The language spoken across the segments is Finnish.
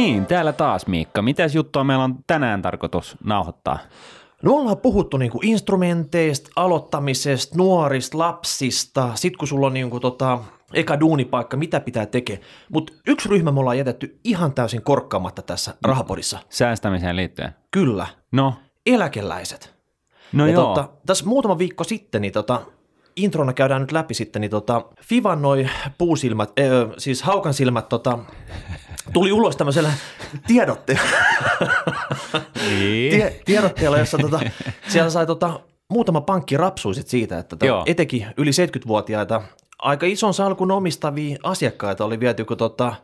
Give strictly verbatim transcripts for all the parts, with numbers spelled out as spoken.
niin, täällä taas Miikka. Mitäs juttua meillä on tänään tarkoitus nauhoittaa? No ollaan puhuttu niinku instrumenteista, aloittamisesta, nuorista, lapsista, sit kun sulla on niinku tota, eka duunipaikka, mitä pitää tekee. Mutta yksi ryhmä me ollaan jätetty ihan täysin korkkaamatta tässä rahapodissa. Säästämiseen liittyen? Kyllä. No? Eläkeläiset. No ja joo. Tota, tässä muutama viikko sitten, niin tota, introna käydään nyt läpi sitten, niin tota, Fivan noi puusilmät, äh, siis haukan silmät, tota, tuli ulos tämmöisellä tiedotteella, Tie, tiedotteella jossa tota, siellä sai tota, muutama pankki rapsuiset siitä, että tota, etenkin yli seitsemänkymmentävuotiaita aika ison salkun omistavia asiakkaita oli viety, kun tota,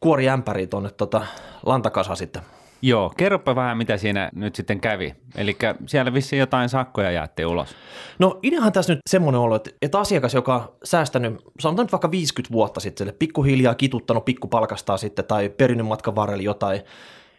kuori ämpäriin tuonne tota, lantakasaan sitten. Joo, kerropa vähän, mitä siinä nyt sitten kävi. Eli siellä vissiin jotain sakkoja jaettiin ulos. No ideahan tässä nyt semmoinen on ollut, että asiakas, joka on säästänyt, sanotaan nyt vaikka viisikymmentä vuotta sitten, pikkuhiljaa kituttanut pikkupalkastaan sitten tai perinnyt matkan varrella jotain.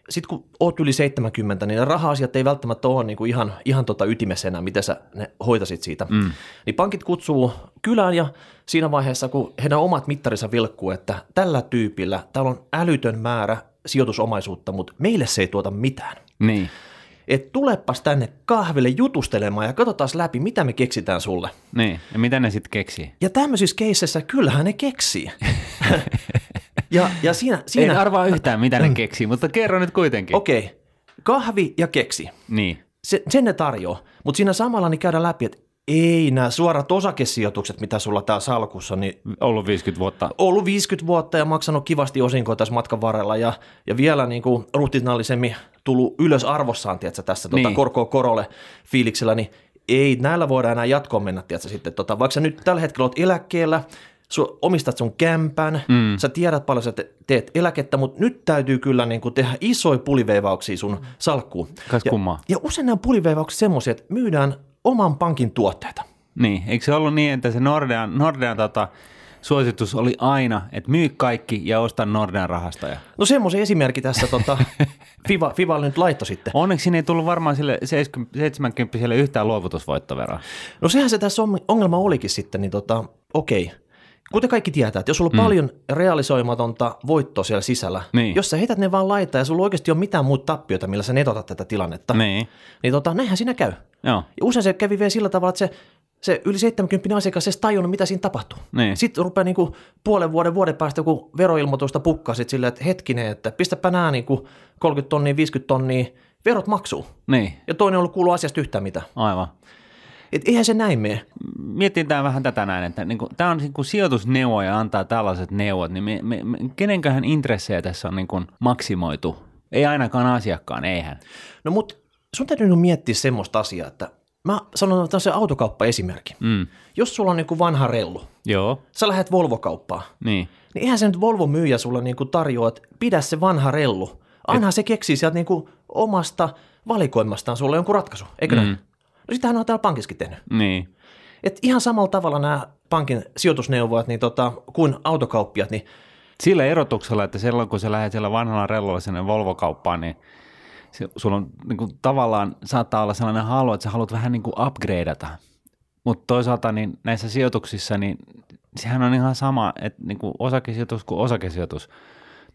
Sitten kun oot yli seitsemänkymmentä, niin raha-asiat ei välttämättä ole niin kuin ihan, ihan tota ytimessä enää, miten sä ne hoitasit siitä. Mm. Niin pankit kutsuu kylään ja siinä vaiheessa, kun heidän omat mittarinsa vilkkuu, että tällä tyypillä täällä on älytön määrä sijoitusomaisuutta, mutta meille se ei tuota mitään. Niin. Et tulepas tänne kahville jutustelemaan ja katsotaan läpi, mitä me keksitään sulle. Niin, ja mitä ne sitten keksii? Ja tämmöisissä keisseissä kyllähän ne keksii. ja, ja siinä, siinä... En arvaa yhtään, mitä ne keksii, mutta kerro nyt kuitenkin. Okei, okay. Kahvi ja keksi. Niin. Se, sen ne tarjoaa, mutta siinä samalla niin käydään läpi, että ei nämä suorat osakesijoitukset, mitä sulla täällä salkussa, niin ollut viisikymmentä vuotta. Ollut viisikymmentä vuotta ja maksanut kivasti osinkoa tässä matkan varrella ja, ja vielä niin kuin ruhtinallisemmin tullut ylös arvossaan, tiedätkö, tässä niin. tota, korkoa korolle fiiliksellä, niin ei näillä voida enää jatkoon mennä, tiedätkö, sitten, tota, vaikka nyt tällä hetkellä olet eläkkeellä, Su, omistat sun kämpän, mm. sä tiedät paljon, sä te, teet eläkettä, mutta nyt täytyy kyllä niin kuin tehdä isoja puliveivauksia sun salkkuun. Kas kummaa. Ja, ja usein nämä puliveivaukset semmoisia, että myydään oman pankin tuotteita. Niin, eikö se ollut niin, että se Nordean, Nordean tota, suositus oli aina, että myy kaikki ja osta Nordean rahastoja? No semmoisen esimerkki tässä tota, Fiva, Fivalle nyt laitto sitten. Onneksi siinä ei tullut varmaan sille seitsemänkymmentävuotiaalle yhtään luovutusvoittoveroa. No sehän se tässä ongelma olikin sitten, niin tota, okei. Kuten kaikki tietää, että jos sulla on mm. paljon realisoimatonta voittoa siellä sisällä, niin. jos sä heität ne vaan laittaa ja sulla oikeasti on mitään muuta tappioita, millä sä netotat tätä tilannetta, niin, niin tota, näinhän siinä käy. Joo. Ja usein se kävi vielä sillä tavalla, että se, se yli seitsemänkymmentä asiakas ei tajunnut, mitä siinä tapahtuu. Niin. Sitten rupeaa niinku puolen vuoden, vuoden päästä joku veroilmoitusta pukkaa sitten silleen, että hetkinen, että pistäpä nämä niinku kolmekymmentä tonnia, viisikymmentä tonnia, verot maksuu. Niin. Ja toinen on ollut kuullut asiasta yhtään mitään. Aivan. Että eihän se näin mene. Mietitään vähän tätä näin, että niin tämä on niin kuin sijoitusneuvo ja antaa tällaiset neuvot, niin me, me, me, kenenköhän intressejä tässä on niin kuin maksimoitu? Ei ainakaan asiakkaan, eihän. No mutta sun täytyy nyt miettiä semmoista asiaa, että mä sanon tämmöisen autokauppa-esimerkin. Mm. Jos sulla on niin kuin vanha rellu, joo, sä lähdet Volvo-kauppaan, niin, niin eihän se nyt Volvo-myyjä sulla niin kuin tarjoaa, että pidä se vanha rellu. Ainahan Et... se keksii sieltä niin kuin omasta valikoimastaan sulla jonkun ratkaisu, eikö mm. näin? No sitähän on täällä pankissakin tehnyt. Niin. Et ihan samalla tavalla nämä pankin sijoitusneuvojat niin tota, kuin autokauppiat. Niin sillä erotuksella, että silloin kun sä lähdet siellä vanhalla rellolla sinne Volvo-kauppaan, niin se, sulla on niin kuin, tavallaan saattaa olla sellainen halu, että sä haluat vähän niin kuin upgradeata. Mutta toisaalta niin näissä sijoituksissa, niin sehän on ihan sama, että niin kuin osakesijoitus kuin osakesijoitus.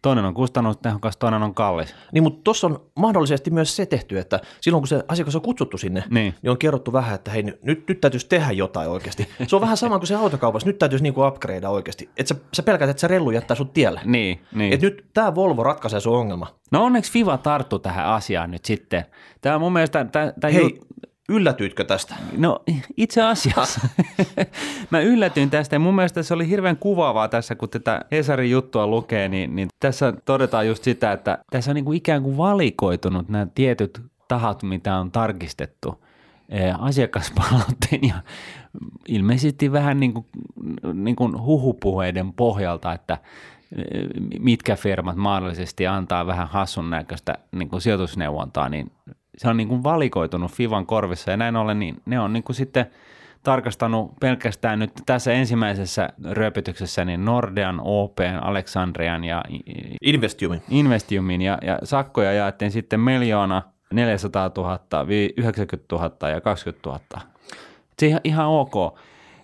Toinen on kustannustehokas, toinen on kallis. Niin, mutta tuossa on mahdollisesti myös se tehty, että silloin kun se asiakas on kutsuttu sinne, niin, niin on kerrottu vähän, että hei, nyt, nyt täytyisi tehdä jotain oikeasti. Se on vähän sama kuin se autokaupassa, nyt täytyisi niinku upgradea oikeasti. Että sä, sä pelkät, että se rellu jättää sun tielle. Niin, niin. Että nyt tämä Volvo ratkaisee sun ongelma. No onneksi Fiva tarttuu tähän asiaan nyt sitten. Tämä on mun mielestä... Tää, tää hei, ju- yllätyitkö tästä? No itse asiassa. Mä yllätyin tästä ja mun mielestä se oli hirveän kuvaavaa tässä, kun tätä Hesarin juttua lukee, niin, niin tässä todetaan just sitä, että tässä on niin kuin ikään kuin valikoitunut nämä tietyt tahat, mitä on tarkistettu asiakaspalautteen ja ilmeisesti vähän niin kuin, niin kuin huhupuheiden pohjalta, että mitkä firmat mahdollisesti antaa vähän hassun näköistä niin kuin sijoitusneuvontaa, niin se on niin kuin valikoitunut Fivan korvissa ja näin ollen, niin ne on niin kuin sitten tarkastanut pelkästään nyt tässä ensimmäisessä rööpytyksessä niin Nordean, O P:n, Alexandrian ja Investiumin. Investiumin ja, ja sakkoja jaettiin sitten miljoona, neljäsataatuhatta, yhdeksänkymmentätuhatta ja kaksikymmentätuhatta. Se on ihan, ihan ok.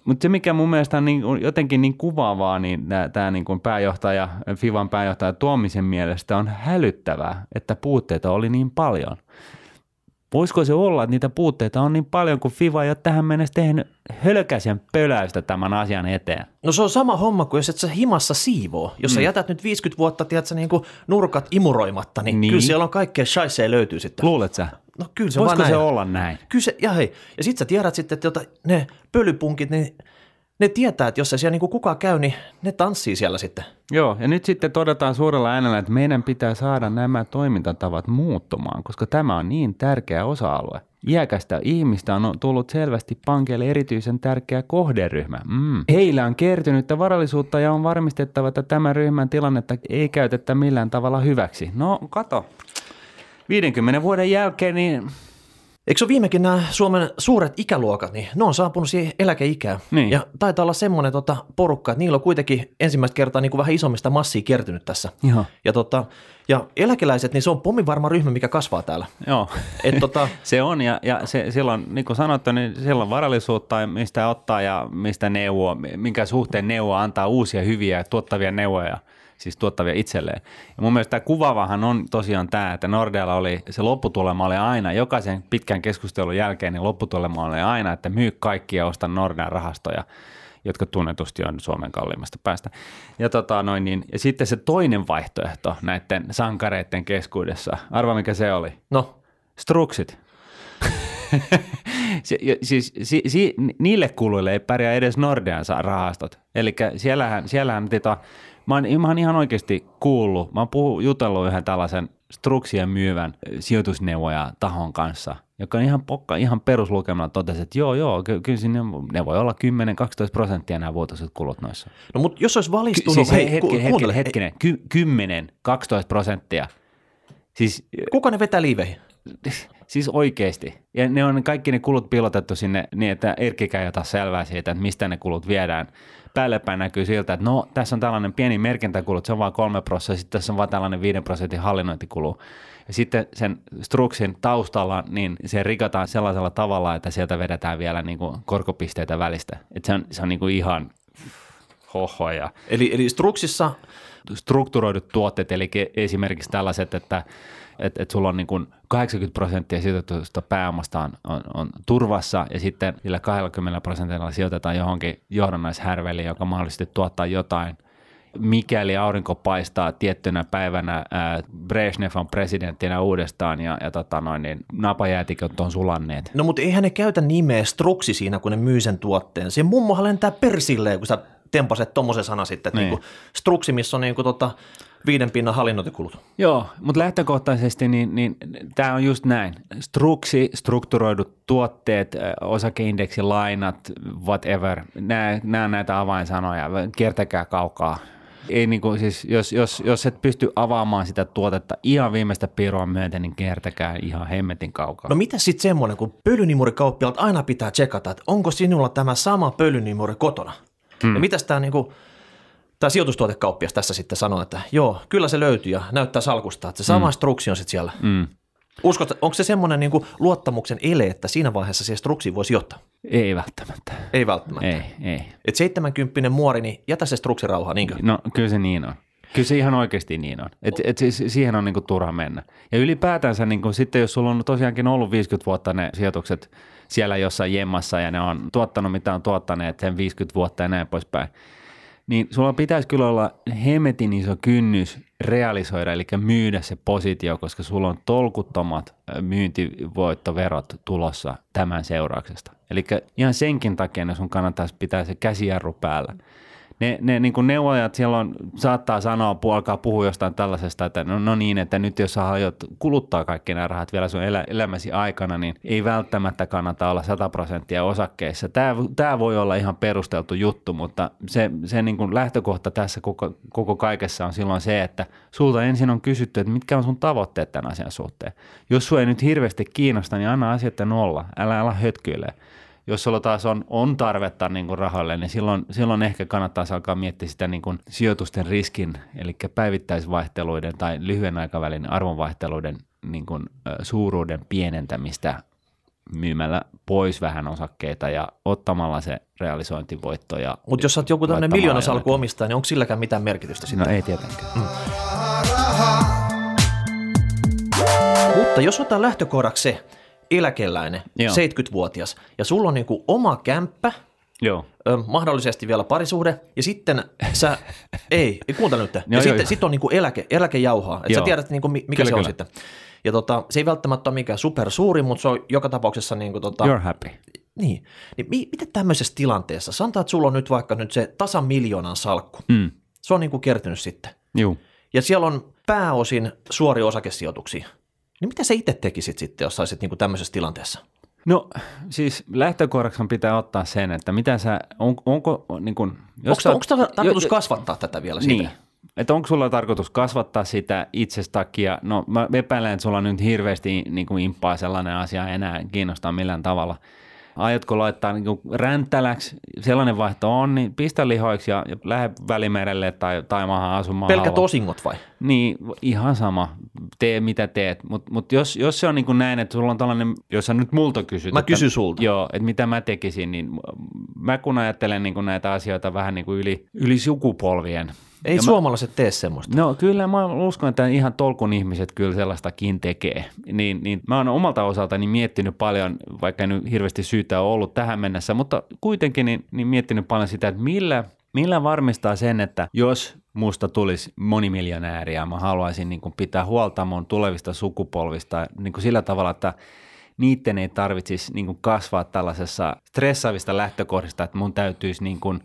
Mutta se, mikä mun mielestä on niin, jotenkin niin kuvaavaa, niin tämä niin kuin pääjohtaja, Fivan pääjohtaja Tuomisen mielestä on hälyttävää, että puutteita oli niin paljon. Voisiko se olla, että niitä puutteita on niin paljon, kun Fiva ei ole tähän mennessä tehnyt hölkäisen pöläystä tämän asian eteen? No se on sama homma kuin jos et sä himassa siivoo. Jos mm. sä jätät nyt viisikymmentä vuotta, tiedät sä, niin kuin nurkat imuroimatta, niin, niin kyllä siellä on kaikkea shaisee löytyy sitten. Luulet sä? No kyllä se voisiko se näin olla näin? Kyllä se, ja hei, ja sit sä tiedät sitten, että jota, ne pölypunkit, niin ne tietää, että jos ei siellä niin kuin kukaan käy, niin ne tanssii siellä sitten. Joo, ja nyt sitten todetaan suurella äänellä, että meidän pitää saada nämä toimintatavat muuttumaan, koska tämä on niin tärkeä osa-alue. Iäkästä ihmistä on tullut selvästi pankeille erityisen tärkeä kohderyhmä. Mm. Heillä on kertynyttä varallisuutta ja on varmistettava, että tämän ryhmän tilannetta ei käytetä millään tavalla hyväksi. No, kato. viidenkymmenen vuoden jälkeen, niin... Eikö se viimekin nämä Suomen suuret ikäluokat, niin ne on saapunut siihen eläkeikään. Niin. Ja taitaa olla semmoinen tota, porukka, että niillä on kuitenkin ensimmäistä kertaa niin kuin vähän isommista massia kertynyt tässä. Joo. Ja, tota, ja eläkeläiset, niin se on pomminvarma ryhmä, mikä kasvaa täällä. Joo, Et, tota... se on ja, ja se, silloin, niin kuin sanottu, niin silloin varallisuutta, mistä ottaa ja mistä neuvoa, minkä suhteen neuvoa antaa uusia hyviä ja tuottavia neuvoja. Siis tuottavia itselleen. Ja mun mielestä tämä kuvaavahan on tosiaan tämä, että Nordealla oli, se lopputulema oli aina, jokaisen pitkän keskustelun jälkeen niin lopputulema oli aina, että myy kaikkia, osta Nordean rahastoja, jotka tunnetusti on Suomen kalliimmasta päästä. Ja, tota noin niin, ja sitten se toinen vaihtoehto näiden sankareiden keskuudessa, arvaa mikä se oli? No? Struksit. Si, siis, si, si, niille kuluille ei pärjää edes Nordean rahastot. Eli siellähän, siellähän tita, mä oon ihan oikeasti kuullut, mä oon puhut, jutellut yhden tällaisen struksia myyvän sijoitusneuvoja tahon kanssa, joka on ihan, pokka, ihan peruslukemalla totesi, että joo, joo, kyllä ky- ne voi olla kymmenen kaksitoista prosenttia nämä vuotuiset kulut noissa. No mutta jos olisi valistunut... Siis, hei, hei, ku- hetkinen, ku- hetkinen, hetkinen ky- kymmenen kaksitoista prosenttia. Siis, kuka ne vetää liiveihin? Siis oikeasti. Ja ne on kaikki ne kulut pilotettu sinne niin, että Erkkikään ei ota selvää siitä, että mistä ne kulut viedään. Päällepäin näkyy siltä, että no tässä on tällainen pieni merkintäkulu, se on vain kolme prosenttia, sitten tässä on vain tällainen viiden prosentin hallinnointikulu. Ja sitten sen struksin taustalla, niin se rikataan sellaisella tavalla, että sieltä vedetään vielä niin kuin korkopisteitä välistä. Että se on, se on niin kuin ihan hohoja. Eli, eli struksissa strukturoidut tuotteet, eli esimerkiksi tällaiset, että että et sulla on niin kuin kahdeksankymmentä prosenttia sijoitetusta pääomasta on, on, on turvassa ja sitten sillä kaksikymmentä prosentilla sijoitetaan johonkin johdannaishärveliin, joka mahdollisesti tuottaa jotain. Mikäli aurinko paistaa tiettynä päivänä, ää, Brezhnev on presidenttinä uudestaan ja, ja tota noin, niin napajäätiköt on sulanneet. No mutta eihän ne käytä nimeä struksi siinä, kun ne myy sen tuotteen. Se mummohan lentää persilleen, kun sä tempaset tommosen sana sitten, että niin. Niin struksi, missä on niin kuin tota... viiden pinnan hallinnointikulut. Joo, mutta lähtökohtaisesti niin, niin tämä on just näin. Struksi, strukturoidut tuotteet, osakeindeksilainat, whatever, nämä, nämä on näitä avainsanoja, kiertäkää kaukaa. Ei niin kuin, siis, jos, jos, jos et pysty avaamaan sitä tuotetta ihan viimeistä piirroa myöten, niin kiertäkää ihan hemmetin kaukaa. No mitä sitten semmoinen, kun pölynimurikauppiaat aina pitää tsekata, että onko sinulla tämä sama pölynimuri kotona? Hmm. Ja mitäs tämä niinku... Tämä sijoitustuotekauppias tässä sitten sanoo, että joo, kyllä se löytyy ja näyttää salkusta, että se sama mm. struksi on sitten siellä. Mm. Uskot, onko se semmoinen niin kuin luottamuksen ele, että siinä vaiheessa siihen struksiin voi sijoittaa? Ei välttämättä. Ei välttämättä. Ei, ei. Että seitsemänkymppinen muori, niin jätä se struksi rauhaan, niinkö? No kyllä se niin on. Kyllä se ihan oikeasti niin on. Et, et siihen on niin kuin turha mennä. Ja ylipäätänsä niin kuin sitten, jos sulla on tosiaankin ollut viisikymmentä vuotta ne sijoitukset siellä jossain jemmassa ja ne on tuottanut mitä on tuottaneet sen viisikymmentä vuotta ja näin poispäin, niin sulla pitäisi kyllä olla hemmetin iso kynnys realisoida, eli myydä se positio, koska sulla on tolkuttomat myyntivoittoverot tulossa tämän seurauksesta. Eli ihan senkin takia ne sun kannattaisi pitää se käsijarru päällä. Ne, ne niin kuin neuvojat siellä on, saattaa sanoa, alkaa puhua jostain tällaisesta, että no, no niin, että nyt jos sä aiot kuluttaa kaikki nämä rahat vielä sun elä, elämäsi aikana, niin ei välttämättä kannata olla sata prosenttia osakkeissa. Tämä, tämä voi olla ihan perusteltu juttu, mutta se, se niin kuin lähtökohta tässä koko, koko kaikessa on silloin se, että sulta ensin on kysytty, että mitkä on sun tavoitteet tämän asian suhteen. Jos sua ei nyt hirveästi kiinnosta, niin anna asiat nolla, älä ala hötkyille. Jos sulla taas on, on tarvetta niin kuin rahoille, niin silloin, silloin ehkä kannattaisi alkaa miettiä sitä niin kuin sijoitusten riskin, eli päivittäisvaihteluiden tai lyhyen aikavälin arvonvaihteluiden niin kuin, suuruuden pienentämistä myymällä pois vähän osakkeita ja ottamalla se realisointivoitto. Mutta jos olet joku tämmöinen miljoonasalkku omistaja, niin onko silläkään mitään merkitystä sitten? No ei tietenkään. Mm. Mutta jos otetaan lähtökohdaksi se eläkeläinen, joo, seitsemänkymmentävuotias, ja sulla on niinku oma kämppä, joo, Ö, mahdollisesti vielä parisuhde, ja sitten sä, ei, kuunta nyt, ja joo, sitten joo, sit on niinku eläke, eläkejauhaa, että sä tiedät niinku, mikä kyllä, se on kyllä sitten. Ja tota, se ei välttämättä ole mikään supersuuri, mutta se on joka tapauksessa niinku tota, you're happy. Niin, niin mi, miten tämmöisessä tilanteessa, sanotaan, että sulla on nyt vaikka nyt se tasan miljoonan salkku, mm. se on niinku kertynyt sitten, juu, ja siellä on pääosin suoria osakesijoituksia, niin mitä sä itse tekisit sitten, jos saisit niinku tämmöisessä tilanteessa? No siis lähtökohdaksi pitää ottaa sen, että mitä sä, on, onko niin kun, jos onko tämä tarkoitus jo, kasvattaa jo, tätä vielä siitä? Niin, että onko sulla tarkoitus kasvattaa sitä itsestä takia, no mä epäilen, että sulla nyt hirveästi niin kuin imppaa sellainen asia enää kiinnostaa millään tavalla. Aiotko laittaa niin kuin ränttäläksi, sellainen vaihto on, niin pistä lihoiksi ja, ja lähde Välimerelle tai, tai maahan asumaan. Pelkät osingot vai? Niin, ihan sama. Tee mitä teet. Mutta mut jos, jos se on niin kuin näin, että sulla on tällainen, jos sä nyt multa kysyt. Mä kysyn sulta. Joo, että mitä mä tekisin, niin mä kun ajattelen niin kuin näitä asioita vähän niin kuin yli, yli sukupolvien. Ei ja suomalaiset mä, tee semmoista. No kyllä mä uskon, että ihan tolkun ihmiset kyllä sellaistakin tekee. Niin, niin mä oon omalta osaltani miettinyt paljon, vaikka en nyt hirveästi syytä ole ollut tähän mennessä, mutta kuitenkin niin, niin miettinyt paljon sitä, että millä, millä varmistaa sen, että jos musta tulisi monimiljonääri ja mä haluaisin niin kuin pitää huolta mun tulevista sukupolvista niin kuin sillä tavalla, että niiden ei tarvitsisi niin kuin kasvaa tällaisessa stressaavista lähtökohdista, että mun täytyisi niin kuin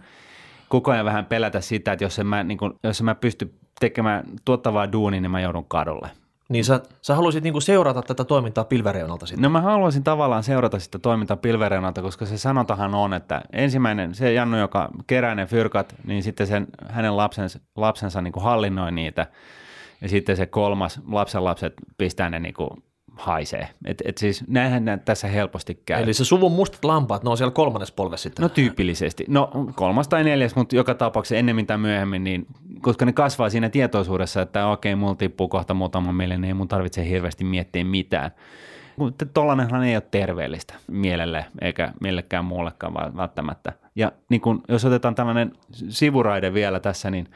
koko ajan vähän pelätä sitä, että jos en mä, niin kun, jos en mä pysty tekemään tuottavaa duunia, niin mä joudun kadulle. Niin sä, sä haluaisit niin kun seurata tätä toimintaa pilvereunalta sitten? No mä haluaisin tavallaan seurata sitä toimintaa pilvereunalta, koska se sanotahan on, että ensimmäinen se Jannu, joka kerää ne fyrkat, niin sitten sen, hänen lapsensa, lapsensa niin kun hallinnoi niitä ja sitten se kolmas lapsenlapset pistää ne niin kun haisee. Et, et siis näinhän tässä helposti käy. Eli se suvun mustat lampaat, ne on siellä kolmannes polves sitten. No tyypillisesti. No kolmas tai neljäs, mutta joka tapauksessa ennemmin tai myöhemmin, niin, koska ne kasvaa siinä tietoisuudessa, että okei, okay, mulla tippuu kohta muutama mieleen, ei mun tarvitse hirveästi miettiä mitään. Mutta tuollainenhan ei ole terveellistä mielelle eikä millekään muullekaan välttämättä. Ja niin kun, jos otetaan tällainen sivuraide vielä tässä, niin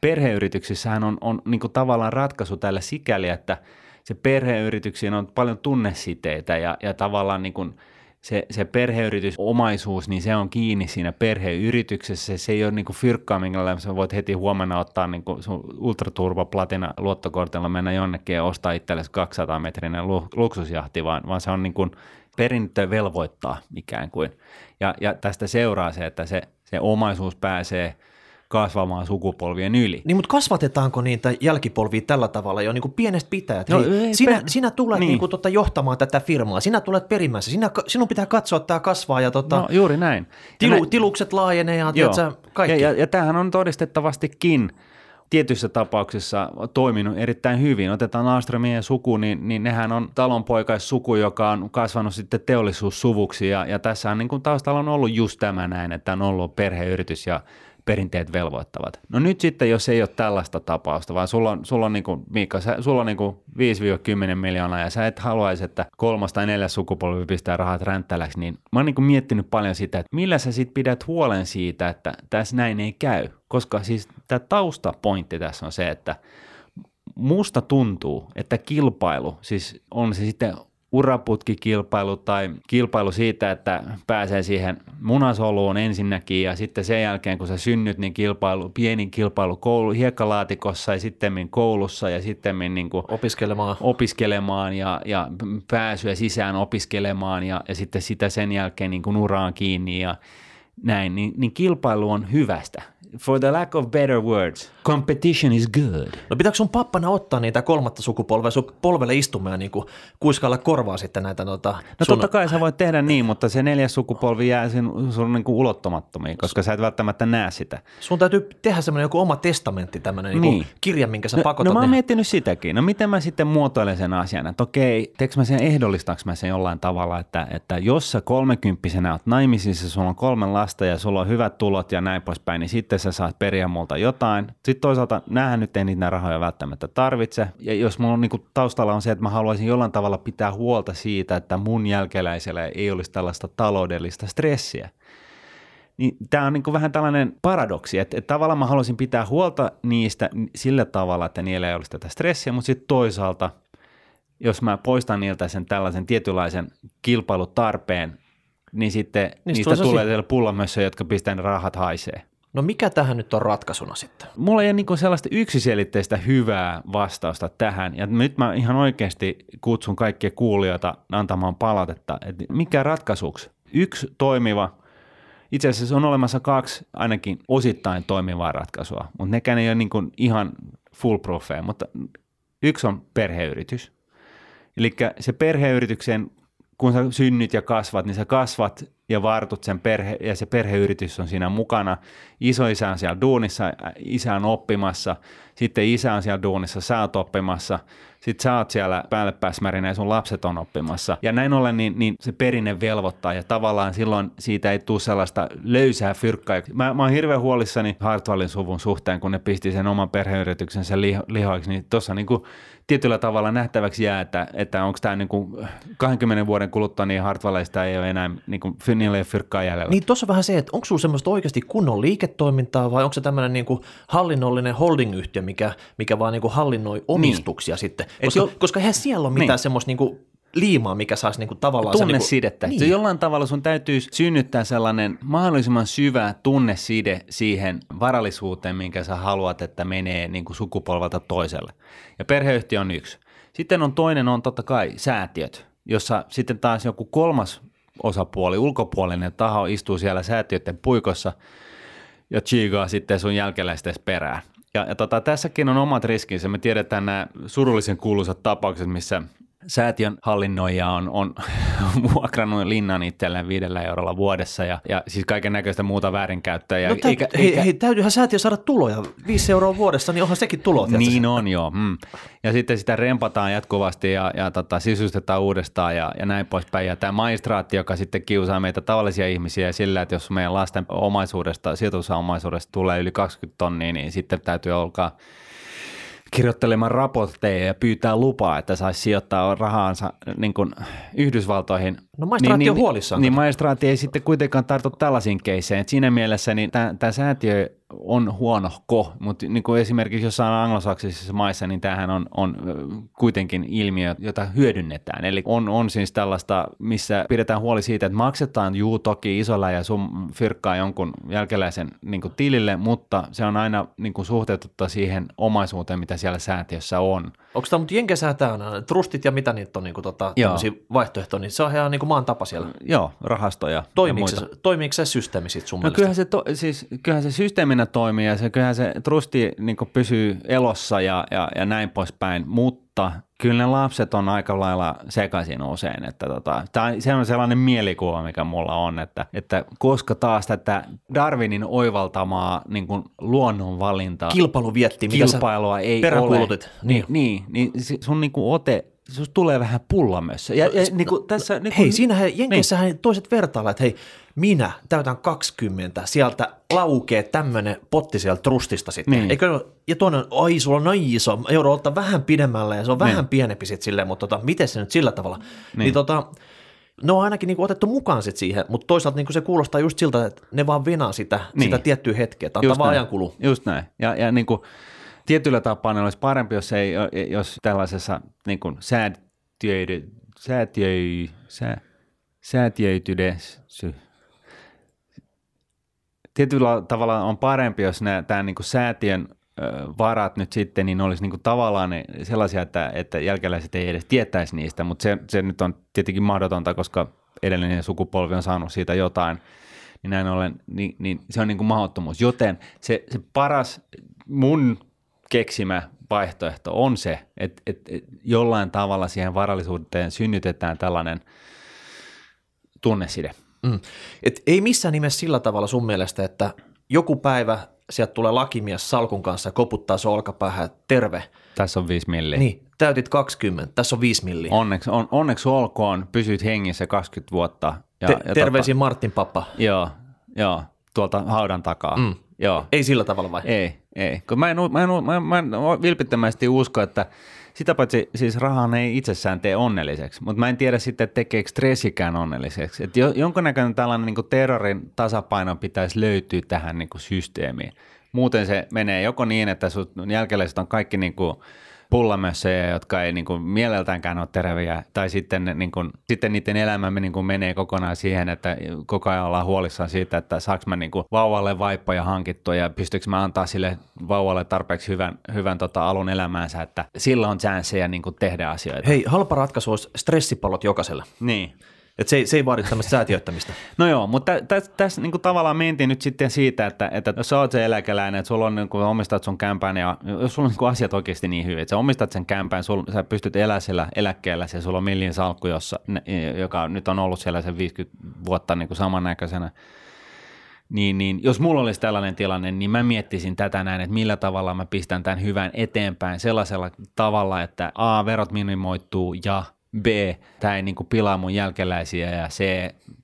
perheyrityksissähän on, on niin kun tavallaan ratkaisu tällä sikäli, että se perheyrityksiin on paljon tunnesiteitä ja, ja tavallaan niin kuin se, se perheyritysomaisuus, niin se on kiinni siinä perheyrityksessä. Se ei ole niin kuin fyrkkaa, minkälailla sä voit heti huomenna ottaa niin kuin sun ultraturva platina luottokortilla, mennä jonnekin ja ostaa itsellesi kaksisataa metrinen luksusjahti, vaan, vaan se on niin kuin perintö velvoittaa ikään kuin. Ja, ja tästä seuraa se, että se, se omaisuus pääsee kasvamaan sukupolvien yli. Niin, mutta kasvatetaanko niitä jälkipolvia tällä tavalla jo niin kuin pienestä pitäjät? No, hei, sinä, per... sinä tulet niin. Niin kuin, tota, johtamaan tätä firmaa, sinä tulet perimmässä, sinä, sinun pitää katsoa, että tämä kasvaa ja, tota, no, juuri näin. Tilu, ja näin. Tilukset laajenee ja tiedätkö, kaikki. Ja, ja, ja tämähän on todistettavastikin tietyissä tapauksissa toiminut erittäin hyvin. Otetaan Armstrongien suku, niin, niin nehän on talonpoikaissuku, joka on kasvanut sitten teollisuussuvuksi ja, ja tässä niin kuin taustalla on ollut just tämä näin, että on ollut perheyritys ja perinteet velvoittavat. No nyt sitten, jos ei ole tällaista tapausta, vaan sulla on, sulla on niin kuin, Miikka, sä, sulla on niin kuin viisi kymmenen miljoonaa ja sä et haluaisi, että kolmas tai neljäs sukupolvi pistää rahat ränttäläksi, niin mä oon niin kuin miettinyt paljon sitä, että millä sä sit pidät huolen siitä, että tässä näin ei käy, koska siis tämä taustapointti tässä on se, että musta tuntuu, että kilpailu, siis on se sitten uraputkikilpailu tai kilpailu siitä, että pääsee siihen munasoluun ensinnäkin ja sitten sen jälkeen, kun sä synnyt, niin kilpailu, pieni kilpailu koulu, hiekkalaatikossa ja sitten koulussa ja sitten niin kuin opiskelemaan. opiskelemaan ja, ja pääsyä sisään opiskelemaan ja, ja sitten sitä sen jälkeen niin kuin uraan kiinni ja näin, niin, niin kilpailu on hyvästä. For the lack of better words, competition is good. No pitääkö sun pappana ottaa niitä kolmatta sukupolvea sun polvelle istumaan niin kuin kuiskalla korvaa sitten näitä noita? No sun... totta kai sä voit tehdä niin, mutta se neljäs sukupolvi jää sun, sun niin kuin ulottomattomiin, koska sä et välttämättä näe sitä. Sun täytyy tehdä semmoinen joku oma testamentti, tämmöinen niin. Niin kirja, minkä sä no, pakotat. No mä oon ne... miettinyt sitäkin. No miten mä sitten muotoilen sen asian, että okei, teekö mä sen, ehdollistaanko mä sen jollain tavalla, että, että jos sä kolmekymppisenä oot naimisissa, sulla on kolmen rahasta ja sulla on hyvät tulot ja näin poispäin, niin sitten sä saat periä multa jotain. Sitten toisaalta näähän nyt ei niitä rahoja välttämättä tarvitse. Ja jos mulla on niin kuin taustalla on se, että mä haluaisin jollain tavalla pitää huolta siitä, että mun jälkeläisellä ei olisi tällaista taloudellista stressiä. Niin tämä on niin kuin vähän tällainen paradoksi, että, että tavallaan mä haluaisin pitää huolta niistä sillä tavalla, että niillä ei olisi tätä stressiä, mutta sitten toisaalta, jos mä poistan niiltä sen tällaisen tietynlaisen kilpailutarpeen, niin sitten niistä, niistä tulee siellä pullamössä, jotka pistää ne rahat haisee. No mikä tähän nyt on ratkaisuna sitten? Mulla ei ole niin kuin sellaista yksiselitteistä hyvää vastausta tähän, ja nyt mä ihan oikeasti kutsun kaikkia kuulijoita antamaan palautetta, että mikä ratkaisuksi? Yksi toimiva. Itse asiassa on olemassa kaksi ainakin osittain toimivaa ratkaisua, mutta nekään ei ole niin kuin ihan foolproofia, mutta yksi on perheyritys. Eli se perheyrityksen, kun sä synnyt ja kasvat, niin sä kasvat ja vartut sen perhe, ja se perheyritys on siinä mukana. Isoisä on siellä duunissa, isä on oppimassa, sitten isä on siellä duunissa, sä oot oppimassa, sitten sä oot siellä päälle pääsmärinä ja sun lapset on oppimassa. Ja näin ollen niin, niin se perinne velvoittaa ja tavallaan silloin siitä ei tule sellaista löysää fyrkkaa. Mä, mä oon hirveän huolissani Hartwallin suvun suhteen, kun ne pisti sen oman perheyrityksensä liho, lihoiksi, niin tuossa niinku tietyllä tavalla nähtäväksi jää, että, että onko tämä niinku kahdenkymmenen vuoden kuluttua, niin Hartwallista ei ole enää niinku niillä ei ole fyrkkaa jäljellä. Niin tuossa vähän se, että onko sulla semmoista oikeasti kunnon liiketoimintaa vai onko se tämmöinen niinku hallinnollinen holdingyhtiö, mikä, mikä vaan niinku hallinnoi omistuksia niin. Sitten? Koska, jo, koska eihän siellä ole mitään niin. semmoista niinku liimaa, mikä saisi niinku tavallaan... Tunnesidettä. Niinku, niin. Jollain tavalla sun täytyy synnyttää sellainen mahdollisimman syvä tunneside siihen varallisuuteen, minkä sä haluat, että menee niinku sukupolvelta toiselle. Ja perheyhtiö on yksi. Sitten on toinen on totta kai säätiöt, jossa sitten taas joku kolmas osapuoli, ulkopuolinen taho istuu siellä säätiöiden puikossa ja chiigaa sitten sun jälkeläistes perään. Ja, ja tota, tässäkin on omat riskinsä. Me tiedetään nämä surullisen kuuluisat tapaukset, missä säätiön hallinnoija on, on vuokrannut linnan itselleen viidellä eurolla vuodessa ja, ja siis kaiken näköistä muuta väärinkäyttöä. Ja no täytyy, eikä, hei, eikä... hei, täytyyhän säätiö saada tuloja. Viisi euroa vuodessa, niin onhan sekin tulot. Niin on, joo. Mm. Ja sitten sitä rempataan jatkuvasti ja, ja tota, sisustetaan uudestaan ja, ja näin poispäin. Ja tämä maistraatti, joka sitten kiusaa meitä tavallisia ihmisiä sillä, että jos meidän lasten omaisuudesta, sijoitusomaisuudesta tulee yli kaksikymmentä tonnia, niin sitten täytyy alkaa kirjoittelemaan raportteja ja pyytää lupaa, että saisi sijoittaa rahaansa niin kuin Yhdysvaltoihin. No maistraatti niin, on huolissaan. Niin, niin maistraatti ei sitten kuitenkaan tartu tällaisiin keisseen. Et siinä mielessä niin tämä säätiö on huonohko, mutta niin kuin esimerkiksi jossain anglosaksisissa maissa, niin tämähän on, on kuitenkin ilmiö, jota hyödynnetään. Eli on, on siis tällaista, missä pidetään huoli siitä, että maksetaan juu toki isolla ja sun fyrkkaa jonkun jälkeläisen niin kuin tilille, mutta se on aina niin kuin suhteutettu siihen omaisuuteen, mitä siellä säätiössä on. Onko tämä mutta jenkesää täynnä? Trustit ja mitä niitä on niin kuin, tota, vaihtoehtoja, niin se on ihan niin kuin maan tapa siellä. Joo, rahastoja. Toimiiko se, toimiiko se systeemi sitten sun no, mielestä? Kyllähän se, to, siis, kyllähän se systeeminä toimii ja se, kyllähän se trusti niin kuin pysyy elossa ja, ja, ja näin poispäin, mutta kyllä ne lapset on aika lailla sekaisin usein. Että tota, tai se on sellainen mielikuva, mikä mulla on, että, että koska taas tätä Darwinin oivaltamaa niin kuin luonnonvalintaa, kilpailuvietti, kilpailua mitä ei ole, niin, niin, niin sun niin kuin ote se tulee vähän pullamössä. Ja, ja, no, niin kuin tässä, niin hei, siinähän Jenkeissähän niin. toiset vertailla, että hei, minä täytän kaksikymmentä, sieltä laukee tämmöinen potti sieltä trustista sitten. Niin. Eikö, ja tuonne, ai sulla on noin iso, joudun ottaa vähän pidemmälle ja se on vähän niin. pienempi sitten silleen, mutta tota, miten se nyt sillä tavalla? Niin, niin tota... Ne on ainakin niinku otettu mukaan sit siihen, mutta toisaalta niinku se kuulostaa just siltä, että ne vaan venaa sitä, niin. sitä tiettyä hetkeä. Tämä on vaan ajankulu. Just näin. Ja, ja niinku... Tietyllä tapaa ne olisi parempi, jos, ei, jos tällaisessa niin kuin säätiöity, säätiöity, sää, säätiöitydessä, tietyllä tavalla on parempi, jos nämä, tämän niin kuin säätiön varat nyt sitten, niin olisi niin kuin tavallaan sellaisia, että, että jälkeläiset ei edes tietäisi niistä, mutta se, se nyt on tietenkin mahdotonta, koska edellinen sukupolvi on saanut siitä jotain, niin näin ollen, niin, niin se on niin kuin mahdottomuus, joten se, se paras mun keksimä vaihtoehto on se, että, että jollain tavalla siihen varallisuuteen synnytetään tällainen tunneside. Mm. Et ei missään nimessä sillä tavalla sun mielestä, että joku päivä sieltä tulee lakimies salkun kanssa ja koputtaa sun olkapäähän, terve. Tässä on viisi milliä. Niin, täytit kaksikymmentä, tässä on viisi milliä. Onneksi, on, onneksi olkoon, pysyt hengissä kaksikymmentä vuotta. Ja, Te, ja terveisiin tota, Martin pappa. Joo. Joo, tuolta haudan takaa. Mm. Joo. Ei sillä tavalla vai? Ei, ei. Kun mä en, mä en, mä en, mä en vilpittömästi usko, että sitä paitsi siis rahan ei itsessään tee onnelliseksi, mutta mä en tiedä sitten, että tekeekö stressikään onnelliseksi. Että jonkunnäköinen tällainen niin kuin terrorin tasapaino pitäisi löytyä tähän niin kuin systeemiin. Muuten se menee joko niin, että sun jälkeläiset on kaikki niin kuin pullamössöjä, jotka ei niin kuin mieleltäänkään ole teräviä, tai sitten, niin kuin, sitten niiden elämämme niin kuin menee kokonaan siihen, että koko ajan ollaan huolissaan siitä, että saanko mä niin kuin vauvalle vaippoja hankittua ja pystyykö mä antaa sille vauvalle tarpeeksi hyvän, hyvän tota alun elämäänsä, että sillä on chanceja niin kuin tehdä asioita. Hei, halpa ratkaisu olisi stressipallot jokaiselle. Niin. Että se, se ei vaadi tämmöistä säätiöittämistä. No joo, mutta tässä täs, niinku tavallaan mentiin nyt sitten siitä, että, että jos sä oot se eläkeläinen, että sulla on, niinku, omistat sun kämpään ja jos sulla on niinku asiat oikeasti niin hyvin, että sä omistat sen kämpään, sul, sä pystyt elämään siellä eläkkeellä ja sulla on millin salkku, jossa, joka nyt on ollut siellä sen viisikymmentä vuotta niinku samannäköisenä. Niin, niin, jos mulla olisi tällainen tilanne, niin mä miettisin tätä näin, että millä tavalla mä pistän tämän hyvän eteenpäin sellaisella tavalla, että A, verot minimoituu ja B, tämä ei niin kuin pilaa mun jälkeläisiä ja C,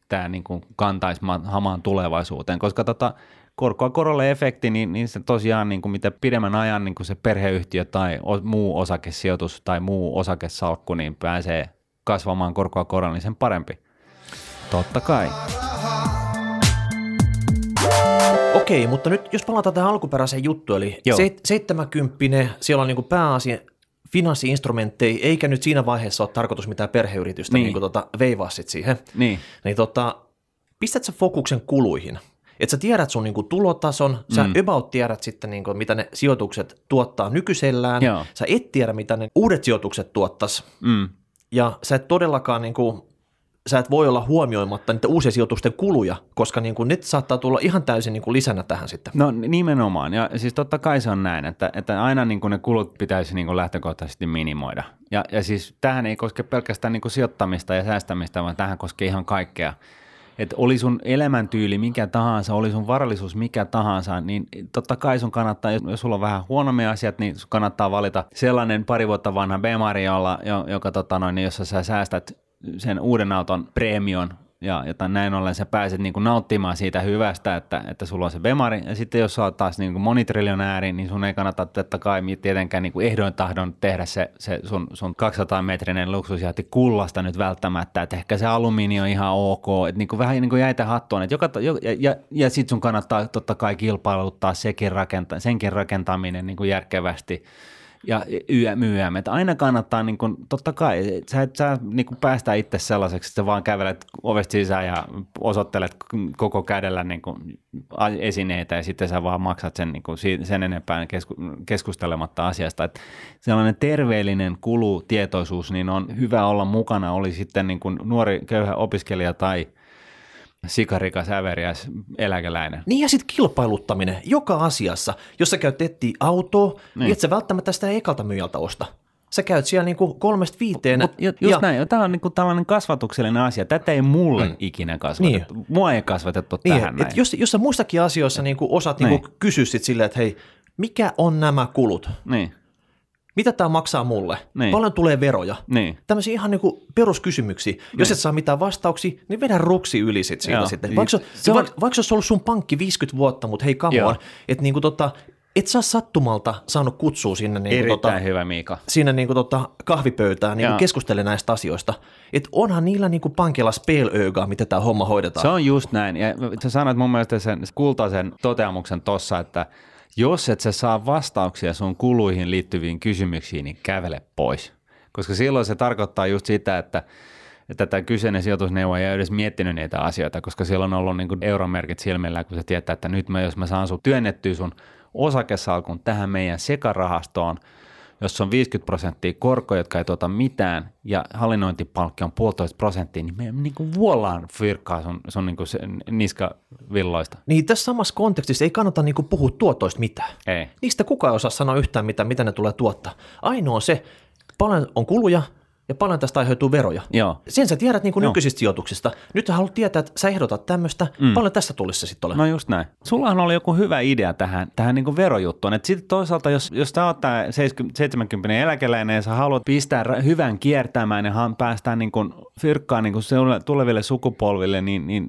tämä niin kuin kantaisi hamaan tulevaisuuteen, koska tota, korkoa korolle efekti, niin, niin se tosiaan niin kuin mitä pidemmän ajan niin kuin se perheyhtiö tai muu osakesijoitus tai muu osakesalkku niin pääsee kasvamaan korkoa korolle, niin sen parempi. Totta kai. Okei, mutta nyt jos palataan tähän alkuperäiseen juttuun, eli seitsemänkymppinen, siellä on niin kuin pääasia finanssi-instrumentteja, eikä nyt siinä vaiheessa ole tarkoitus mitään perheyritystä niin. Niin tota, veivaa sit siihen, niin, niin tota, pistät sä fokuksen kuluihin, että sä tiedät sun niinku tulotason, mm. sä about tiedät sitten niinku, mitä ne sijoitukset tuottaa nykyisellään, joo, sä et tiedä mitä ne uudet sijoitukset tuottaisi mm. ja sä et todellakaan niinku, sä et voi olla huomioimatta niitä uusien sijoitusten kuluja, koska niin kuin nyt saattaa tulla ihan täysin niin kuin lisänä tähän sitten. No nimenomaan, ja siis totta kai se on näin, että, että aina niin kuin ne kulut pitäisi niin kuin lähtökohtaisesti minimoida. Ja, ja siis tähän ei koske pelkästään niin kuin sijoittamista ja säästämistä, vaan tähän koskee ihan kaikkea. Että oli sun elämäntyyli mikä tahansa, oli sun varallisuus mikä tahansa, niin totta kai sun kannattaa, jos sulla on vähän huonommin asiat, niin sun kannattaa valita sellainen pari vuotta vanha B-mari, jolla, joka, tota noin, jossa sä säästät sen uuden auton premion ja jotain näin ollen sä pääset niin kuin nauttimaan siitä hyvästä, että, että sulla on se bemari. Ja sitten jos sä oot taas niin kuin monitriljonääri, niin sun ei kannata totta kai tietenkään niin kuin ehdoin tahdon tehdä se, se sun, sun kaksisataa metrinen luksusjahti kullasta nyt välttämättä, että ehkä se alumiini on ihan ok, että niin kuin vähän niin kuin jäitä hattuun. Että joka, ja ja, ja sitten sun kannattaa totta kai kilpailuttaa sekin rakenta, senkin rakentaminen niin kuin järkevästi. Ja Y M Y M, että aina kannattaa, niin kun, totta kai, sä et saa niin kun päästä itse sellaiseksi, että sä vaan kävelet ovesta sisään ja osoittelet koko kädellä niin kun esineitä ja sitten sä vaan maksat sen, niin kun, sen enempää keskustelematta asiasta. Että sellainen terveellinen kulutietoisuus, niin on hyvä olla mukana, oli sitten niin kun nuori köyhä opiskelija tai sikarikas, äveriäs, eläkeläinen. Niin ja sitten kilpailuttaminen joka asiassa. Jos sä käyt etsiä autoa, niin et sä välttämättä sitä ekalta myyjältä osta. Sä käyt siellä niinku kolmesta viiteen. Just ja näin. Tämä on niinku tällainen kasvatuksellinen asia. Tätä ei mulle mm. ikinä kasvatettu. Niin. Mua ei kasvatettu niin tähän näin. Jos, jos sä muistakin asioissa niinku osaat niin niinku kysyä sit silleen, että hei, mikä on nämä kulut? Niin. Mitä tämä maksaa mulle? Niin. Paljon tulee veroja? Niin. Tämmöisiä ihan niin kuin peruskysymyksiä. Niin. Jos et saa mitään vastauksia, niin vedä ruksi yli sit siitä. Sitten. Vaikka se on vaik- ollut sun pankki viisikymmentä vuotta, mutta hei come on, että niin kuin tota, et saa sattumalta saanut kutsua sinne, niin kuin tota, hyvä, Miika. sinne niin kuin tota kahvipöytään niin kuin keskustele näistä asioista. Et onhan niillä niin kuin pankilla spelöögaa, mitä tämä homma hoidetaan. Se on just näin. Ja sä sanoit mun mielestä sen kultaisen toteamuksen tossa, että jos et sä saa vastauksia sun kuluihin liittyviin kysymyksiin, niin kävele pois, koska silloin se tarkoittaa just sitä, että, että tämä kyseinen sijoitusneuvoja ei ole edes miettinyt niitä asioita, koska siellä on ollut niin kuin euromerkit silmillä, kun se tietää, että nyt mä, jos mä saan sun työnnettyä sun osakesalkun tähän meidän sekarahastoon, jos on viisikymmentä prosenttia korkoja, jotka ei tuota mitään, ja hallinnointipalkki on puolitoista prosenttia, niin me niin kuin vuollaan fyrkkaa sun, sun niin kuin niskavilloista. Niin tässä samassa kontekstissa ei kannata niin kuin puhua tuotoista mitään. Ei. Niistä kukaan ei osaa sanoa yhtään mitään, mitä ne tulee tuottaa. Ainoa on se, paljon on kuluja, ja paljon tästä aiheutuu veroja. Joo. Sen sä tiedät niin kuin nykyisistä sijoituksista. Nyt sä haluat tietää, että sä ehdotat tämmöistä, mm. paljon tässä tulisi se sitten olemaan. No just näin. Sullahan oli joku hyvä idea tähän, tähän niin kuin verojuttuun. Että sitten toisaalta, jos, jos sä oot tää seitsemänkymmentä eläkeläinen ja sä haluat pistää hyvän kiertämään ja päästään niin kuin fyrkkaan niin kuin tuleville sukupolville, niin, niin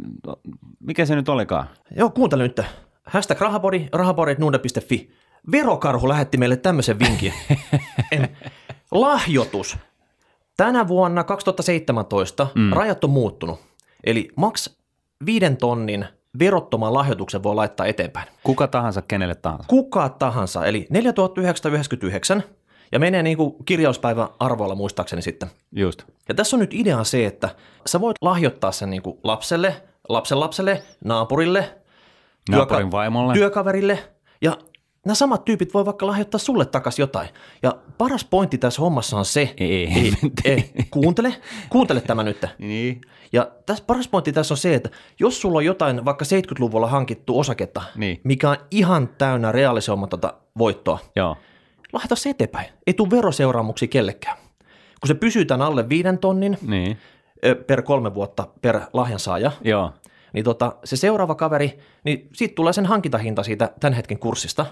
mikä se nyt olikaan? Joo, kuuntele nyt. Hashtag rahapodi, rahapodi at nuude piste fi. Verokarhu lähetti meille tämmöisen vinkin. Lahjoitus. Tänä vuonna kaksituhattaseitsemäntoista mm. rajat on muuttunut. Eli maks viiden tonnin verottoman lahjoituksen voi laittaa eteenpäin. Kuka tahansa, kenelle tahansa. Kuka tahansa. Eli neljätuhatta yhdeksänsataayhdeksänkymmentäyhdeksän ja menee niin kuin kirjauspäivän arvoilla muistaakseni sitten. Just. Ja tässä on nyt idea se, että sä voit lahjoittaa sen niin kuin lapselle, lapsenlapselle, naapurille, naapurin työka- vaimolle, työkaverille ja nämä samat tyypit voi vaikka lahjoittaa sulle takaisin jotain. Ja paras pointti tässä hommassa on se, ei, ei, ei, kuuntele, kuuntele tämä nyt. Niin. Ja tässä paras pointti tässä on se, että jos sulla on jotain vaikka seitsemänkymmentäluvulla hankittu osaketta, niin, mikä on ihan täynnä reaalisoimatonta voittoa, joo, lahjoita se eteenpäin. Ei tule veroseuraamuksia kellekään. Kun se pysyy tämän alle viiden tonnin niin, per kolme vuotta per lahjansaaja, joo, niin tota, se seuraava kaveri, niin siitä tulee sen hankintahinta siitä tämän hetken kurssista.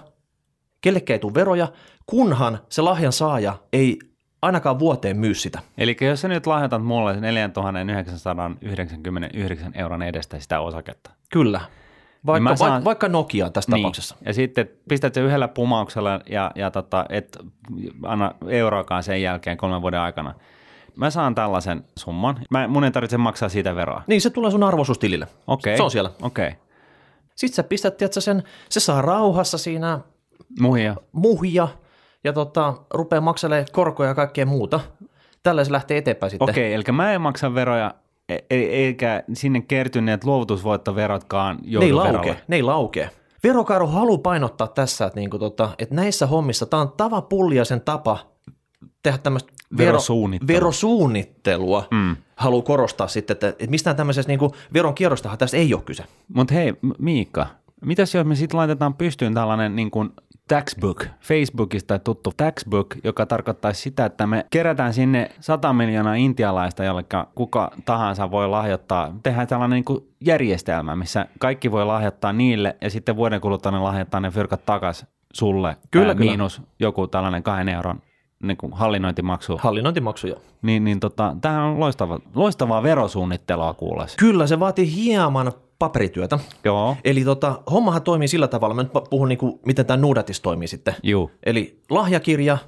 Kellekään ei tule veroja, kunhan se lahjan saaja ei ainakaan vuoteen myy sitä. Eli jos sä nyt lahjoitat mulle neljätuhatta yhdeksänsataayhdeksänkymmentäyhdeksän euron edestä sitä osaketta. Kyllä, vaikka, niin saan, vaikka Nokia tässä niin, tapauksessa. Ja sitten pistät se yhdellä pumauksella ja, ja tota, et anna euroakaan sen jälkeen kolmen vuoden aikana. Mä saan tällaisen summan. Mä, mun ei tarvitse maksaa siitä veroa. Niin, se tulee sun arvoisuustilille. Okei. Se on siellä. Okei. Sitten sä pistät, tiedätkö, sen, se saa rauhassa siinä muhia, muhia ja tota, rupeaa makselemaan korkoja ja kaikkea muuta. Tällä se lähtee eteenpäin sitten. Okei, eli mä en maksa veroja, e- e- eikä sinne kertyneet luovutusvoittoverotkaan joudu ne verolle. Laukee. Ne ei laukee. Verokarhu haluaa painottaa tässä, että, niinku tota, että näissä hommissa tämä on tava pulliaisen tapa tehdä tämmöistä verosuunnittelua, verosuunnittelua. Mm. Haluan korostaa sitten, että, että mistään tämmöisessä niin kuin veronkierrostahan tästä ei ole kyse. Mutta hei Miikka, mitäs jos me sitten laitetaan pystyyn tällainen niin kuin Taxbook, Facebookista tuttu Taxbook, joka tarkoittaisi sitä, että me kerätään sinne sata miljoonaa intialaista, jollekka kuka tahansa voi lahjoittaa. Tehdään tällainen niin kuin järjestelmä, missä kaikki voi lahjoittaa niille ja sitten vuoden kuluttua ne lahjoittaa ne fyrkat takaisin sulle. Kyllä, ää, kyllä. Miinus joku tällainen kahden euron. Niin kuin hallinnointimaksu. Hallinnointimaksu, joo. Niin, niin tota, tämähän on loistava, loistavaa verosuunnittelua kuules. Kyllä, se vaatii hieman paperityötä. Joo. Eli tota, hommahan toimii sillä tavalla, mä nyt puhun niin kuin, miten tämä Nudatis toimii sitten. Juu. Eli lahjakirja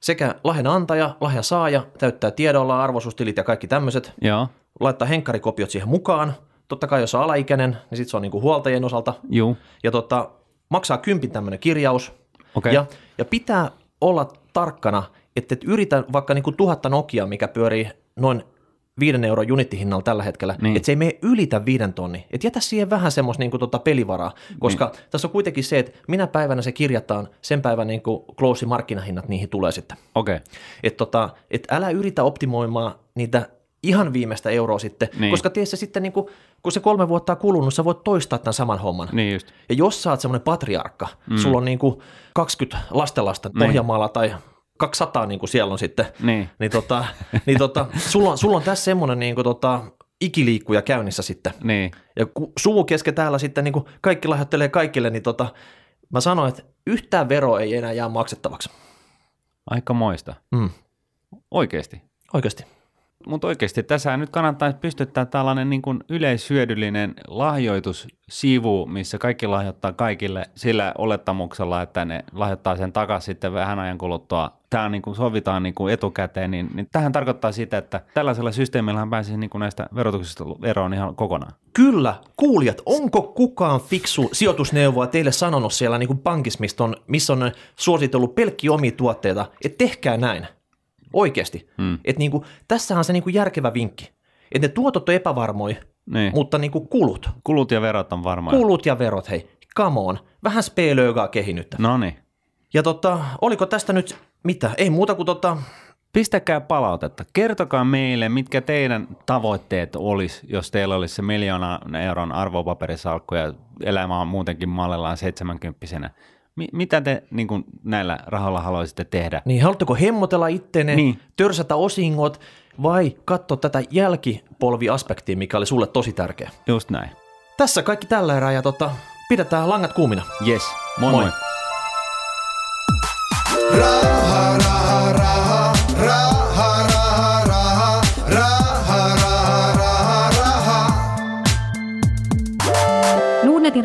sekä lahjanantaja, lahjansaaja, täyttää tiedolla, arvoisuustilit ja kaikki tämmöiset. Joo. Laittaa henkkarikopiot siihen mukaan. Totta kai jos on alaikäinen, niin sitten se on niin kuin huoltajien osalta. Juu. Ja tota, maksaa kympin tämmöinen kirjaus. Okei. Okay. Ja, ja pitää olla tarkkana, että et yritä vaikka niinku tuhatta Nokiaa, mikä pyörii noin viiden euron unittihinnalla tällä hetkellä, niin, että se ei mene ylitä viiden tonni. Että jätä siihen vähän semmoista niinku tota pelivaraa, koska niin, tässä on kuitenkin se, että minä päivänä se kirjataan, sen päivän niinku close markkinahinnat niihin tulee sitten. Okei. Okay. Että tota, et älä yritä optimoimaan niitä ihan viimeistä euroa sitten, niin, koska tee se sitten, niinku, kun se kolme vuotta on kulunut, sä voit toistaa tämän saman homman. Niin just. Ja jos sä oot semmoinen patriarkka, mm. sulla on niinku kaksikymmentä lastenlasta niin, Pohjanmaalla tai kaksisataa niinku siellä on sitten, niin, niin, tota, niin tota, sulla, sulla on tässä semmoinen niinku tota, ikiliikkuja käynnissä sitten. Niin. Ja kun suvun kesken täällä sitten niinku kaikki lahjoittelee kaikille, niin tota, mä sanoin, että yhtään veroa ei enää jää maksettavaksi. Aika moista. Mm. Oikeasti? Oikeasti. Mutta oikeasti tässä nyt kannattaisi pystyttää tällainen niin kuin yleishyödyllinen lahjoitussivu, missä kaikki lahjoittaa kaikille sillä olettamuksella, että ne lahjoittaa sen takaisin sitten vähän ajan kuluttua. Tämä niin kuin sovitaan niin kuin etukäteen, niin, niin tähän tarkoittaa sitä, että tällaisella systeemillähän pääsisi niin kuin näistä verotuksista eroon ihan kokonaan. Kyllä, kuulijat, onko kukaan fiksu sijoitusneuvoa teille sanonut siellä niin kuin pankissa, missä on, missä on suositellut pelkkiä omia tuotteita, että tehkää näin? Oikeasti. Hmm. Että niinku, tässähän on se niinku järkevä vinkki. Että ne tuotot on epävarmoja, niin, mutta niinku kulut. Kulut ja verot on varmoja. Kulut ja verot, hei. Come on. Vähän speilöökaa kehinyttä. Noniin. Ja tota, oliko tästä nyt mitä? Ei muuta kuin tota... Pistäkää palautetta. Kertokaa meille, mitkä teidän tavoitteet olisi, jos teillä olisi se miljoonan euron arvopaperisalkku ja elämä on muutenkin mallillaan seitsemänkymppisenä. Mitä te niin kuin näillä rahoilla haluaisitte tehdä? Niin, haluatteko hemmotella itteenne, niin, törsätä osingot, vai katso tätä jälkipolviaspektia, mikä oli sulle tosi tärkeä. Just näin. Tässä kaikki tällä erää ja tota, pidetään langat kuumina. Yes, moi moi. moi. Raha, raha, raha, raha, raha, raha, raha, raha, raha. Nordnetin